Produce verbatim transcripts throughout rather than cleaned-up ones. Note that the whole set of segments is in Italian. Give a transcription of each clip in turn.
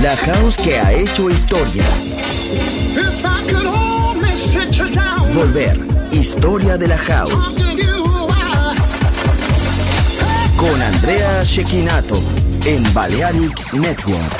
La house que ha hecho historia. Volver, historia de la house. Con Andrea Cecchinato en Balearic Network.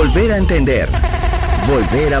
Volver a entender. Volver a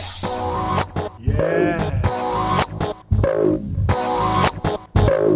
Yeah. Oh,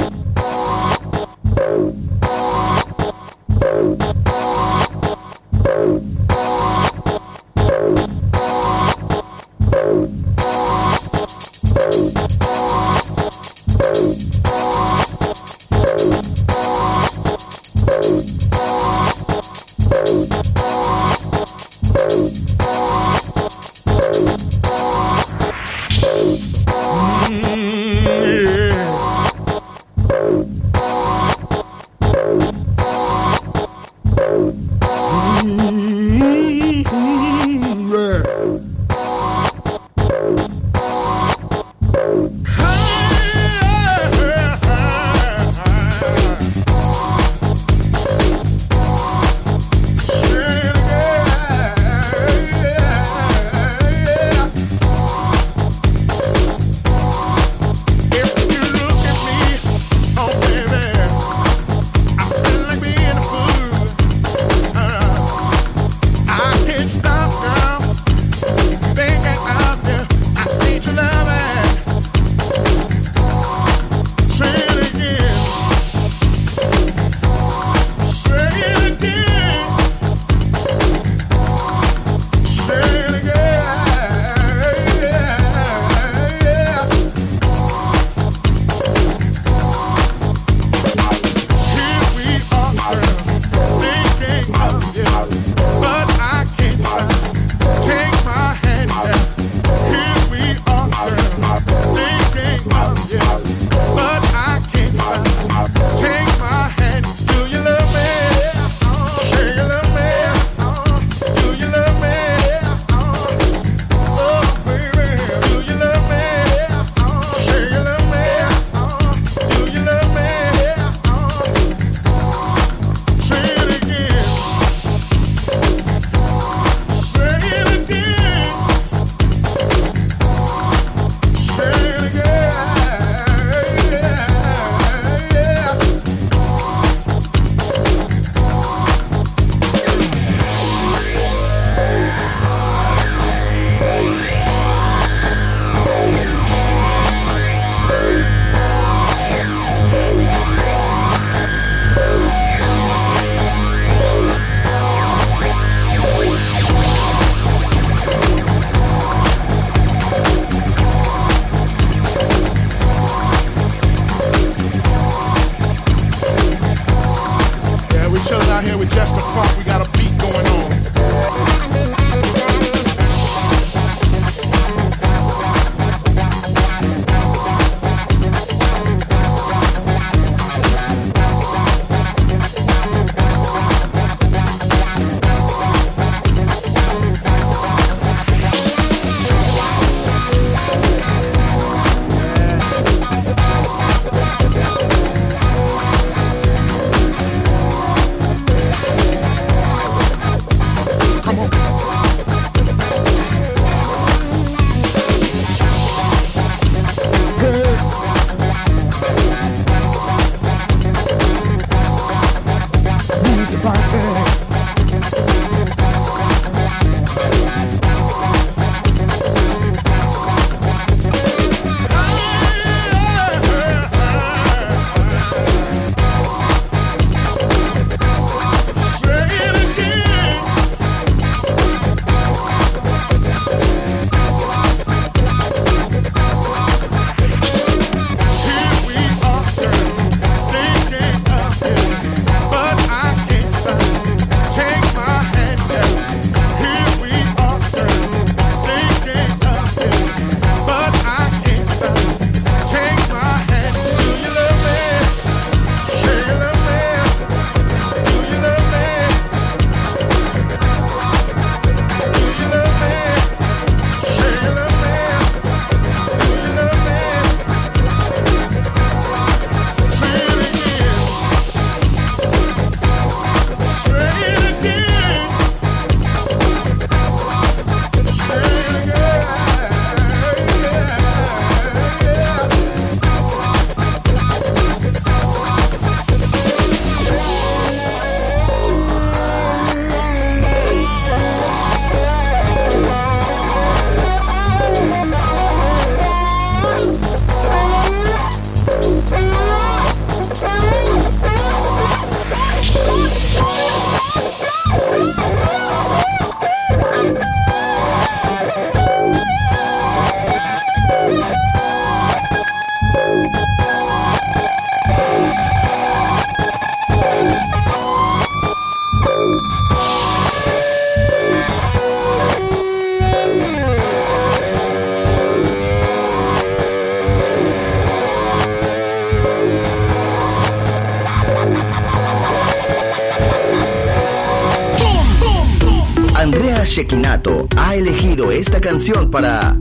Cecchinato ha elegido esta canción para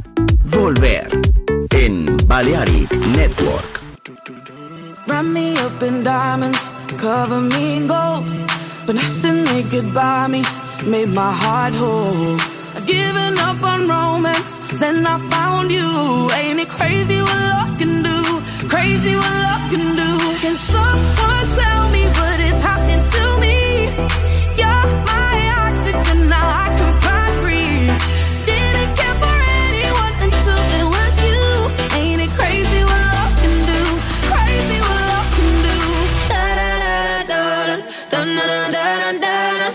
Volver en Balearic Network. Wrap me up in diamonds, cover me in gold, but nothing they could buy me made my heart whole. I'd given up on romance, then I found you. Ain't it crazy what love can do? Crazy what love can do. Can someone tell me what is happening to me? You're my oxygen, now I can find breathe. Didn't care for anyone until it was you. Ain't it crazy what love can do? Crazy what love can do. Da da da da da da da da da da da.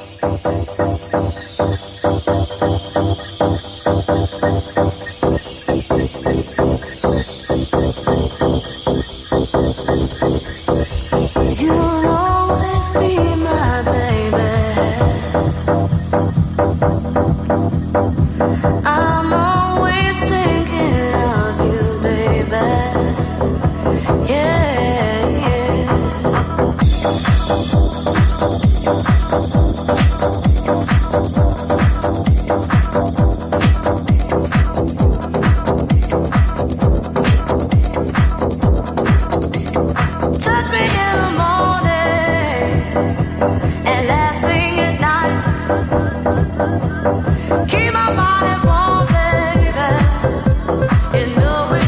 You'll always be my baby. I'm always thinking of you, baby. Yeah, yeah. Touch me in the morning and last thing at night. Keep my body warm. I was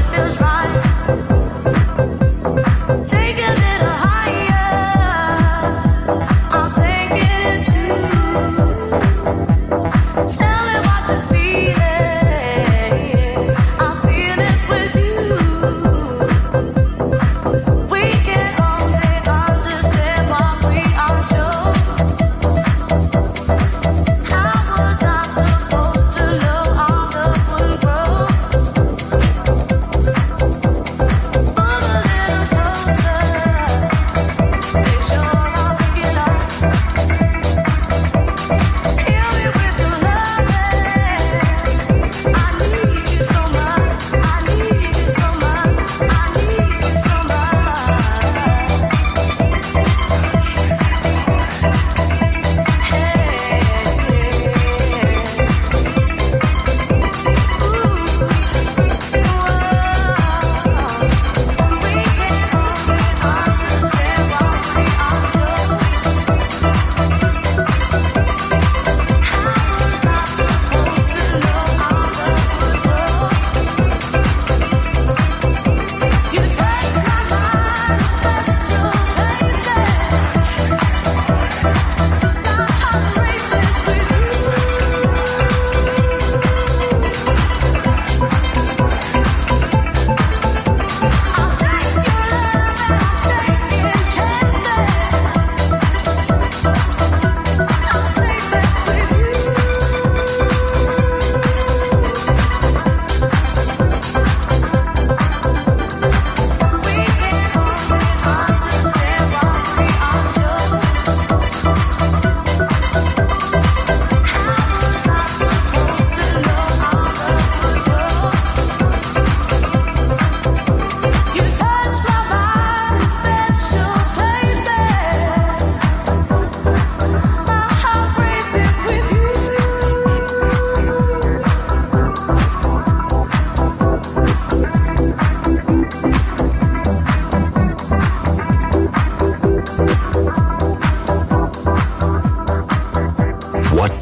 What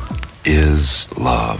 is love?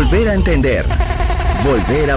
Volver a entender, volver a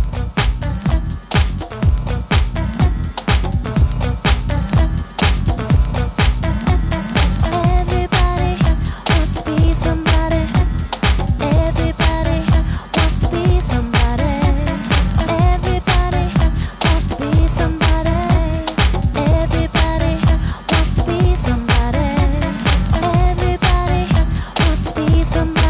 Somebody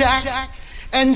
Jack, and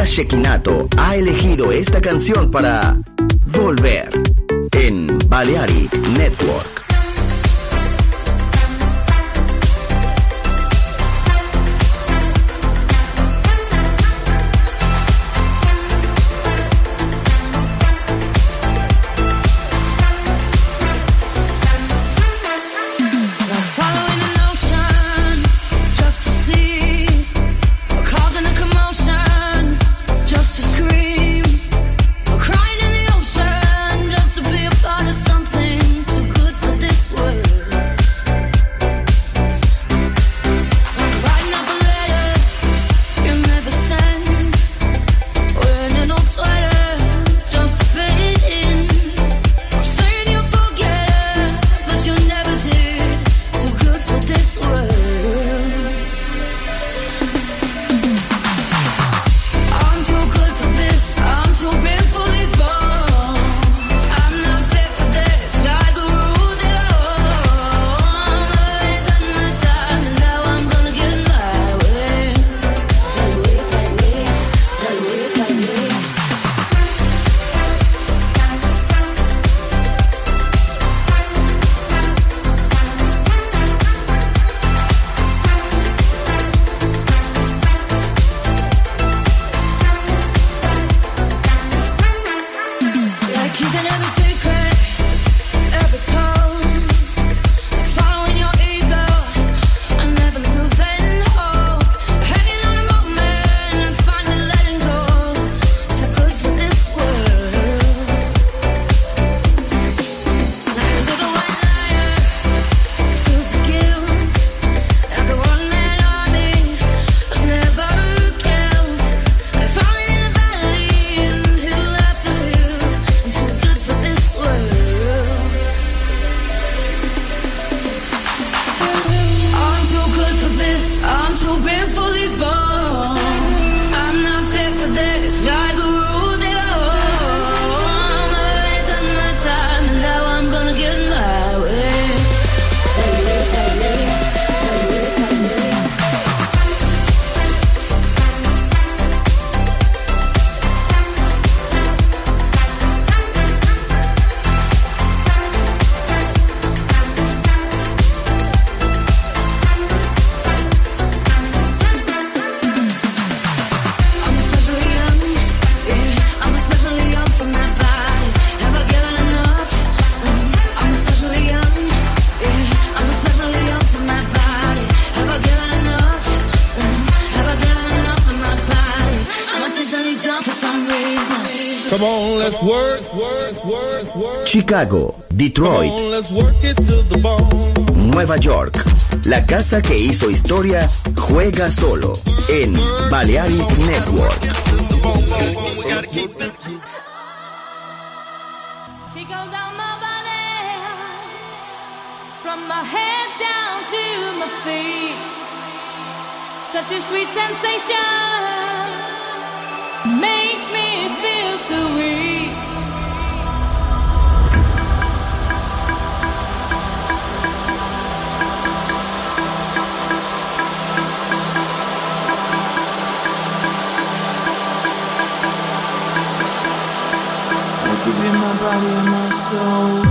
Andrea Cecchinato ha elegido esta canción para Volver en Balearic Network. Chicago, Detroit, Nueva York. La casa que hizo historia juega solo en Balearic Network. In my body and my soul.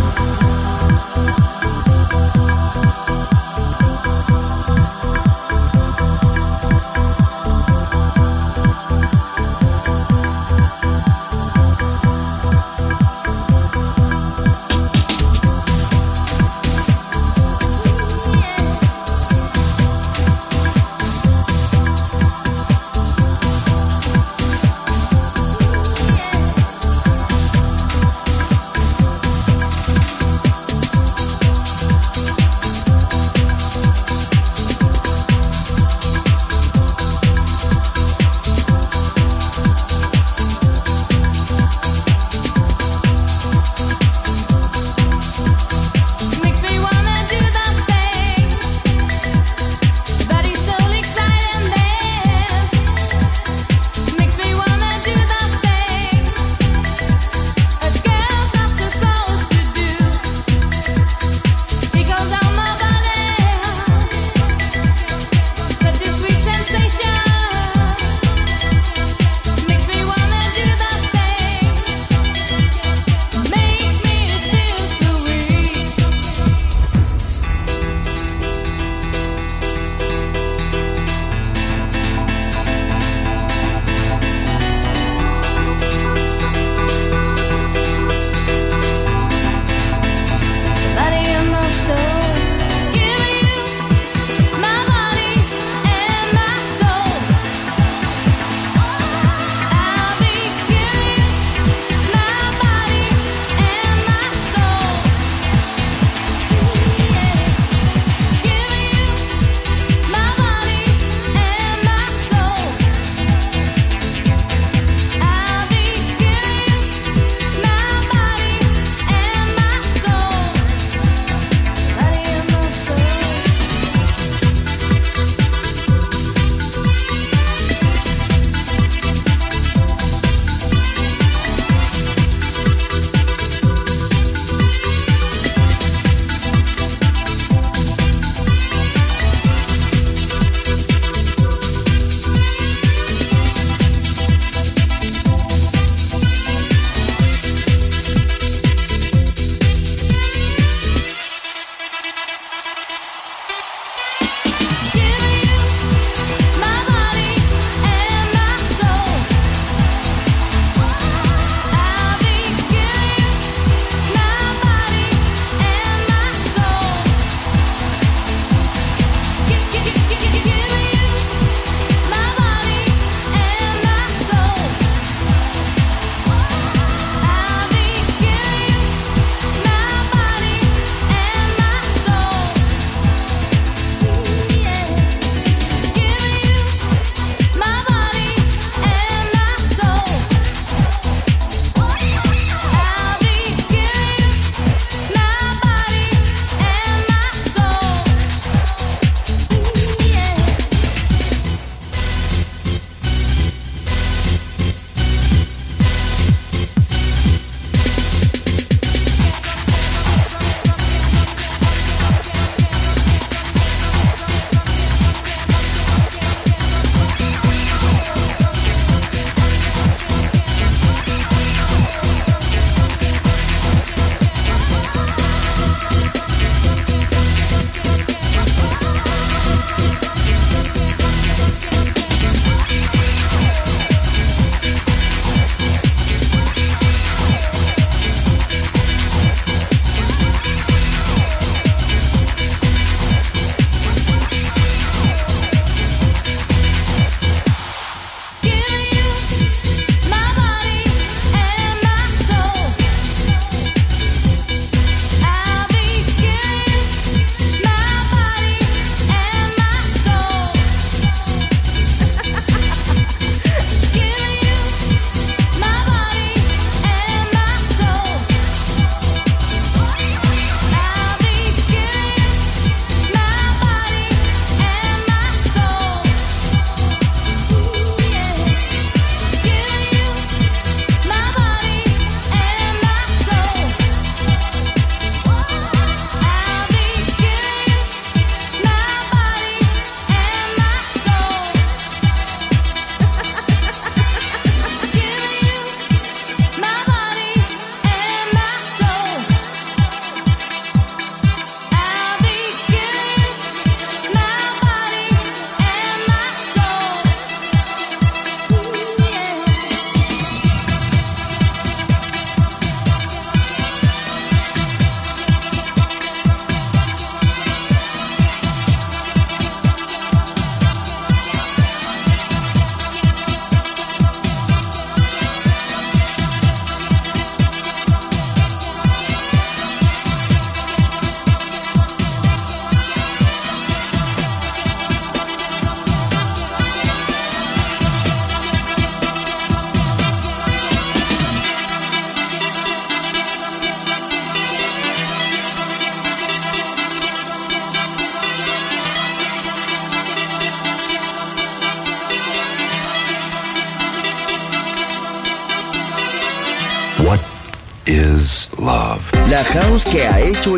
is love. La house que ha hecho